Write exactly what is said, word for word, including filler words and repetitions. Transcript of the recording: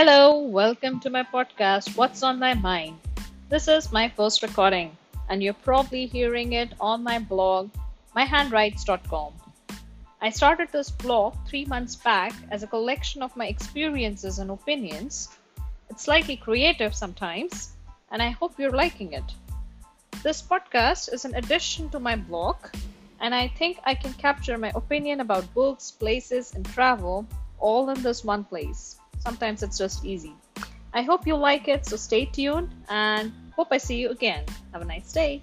Hello, welcome to my podcast, What's on My Mind. This is my first recording and you're probably hearing it on my blog, my hand writes dot com. I started this blog three months back as a collection of my experiences and opinions. It's slightly creative sometimes and I hope you're liking it. This podcast is an addition to my blog and I think I can capture my opinion about books, places and travel all in this one place. Sometimes it's just easy. I hope you like it, so stay tuned and hope I see you again. Have a nice day.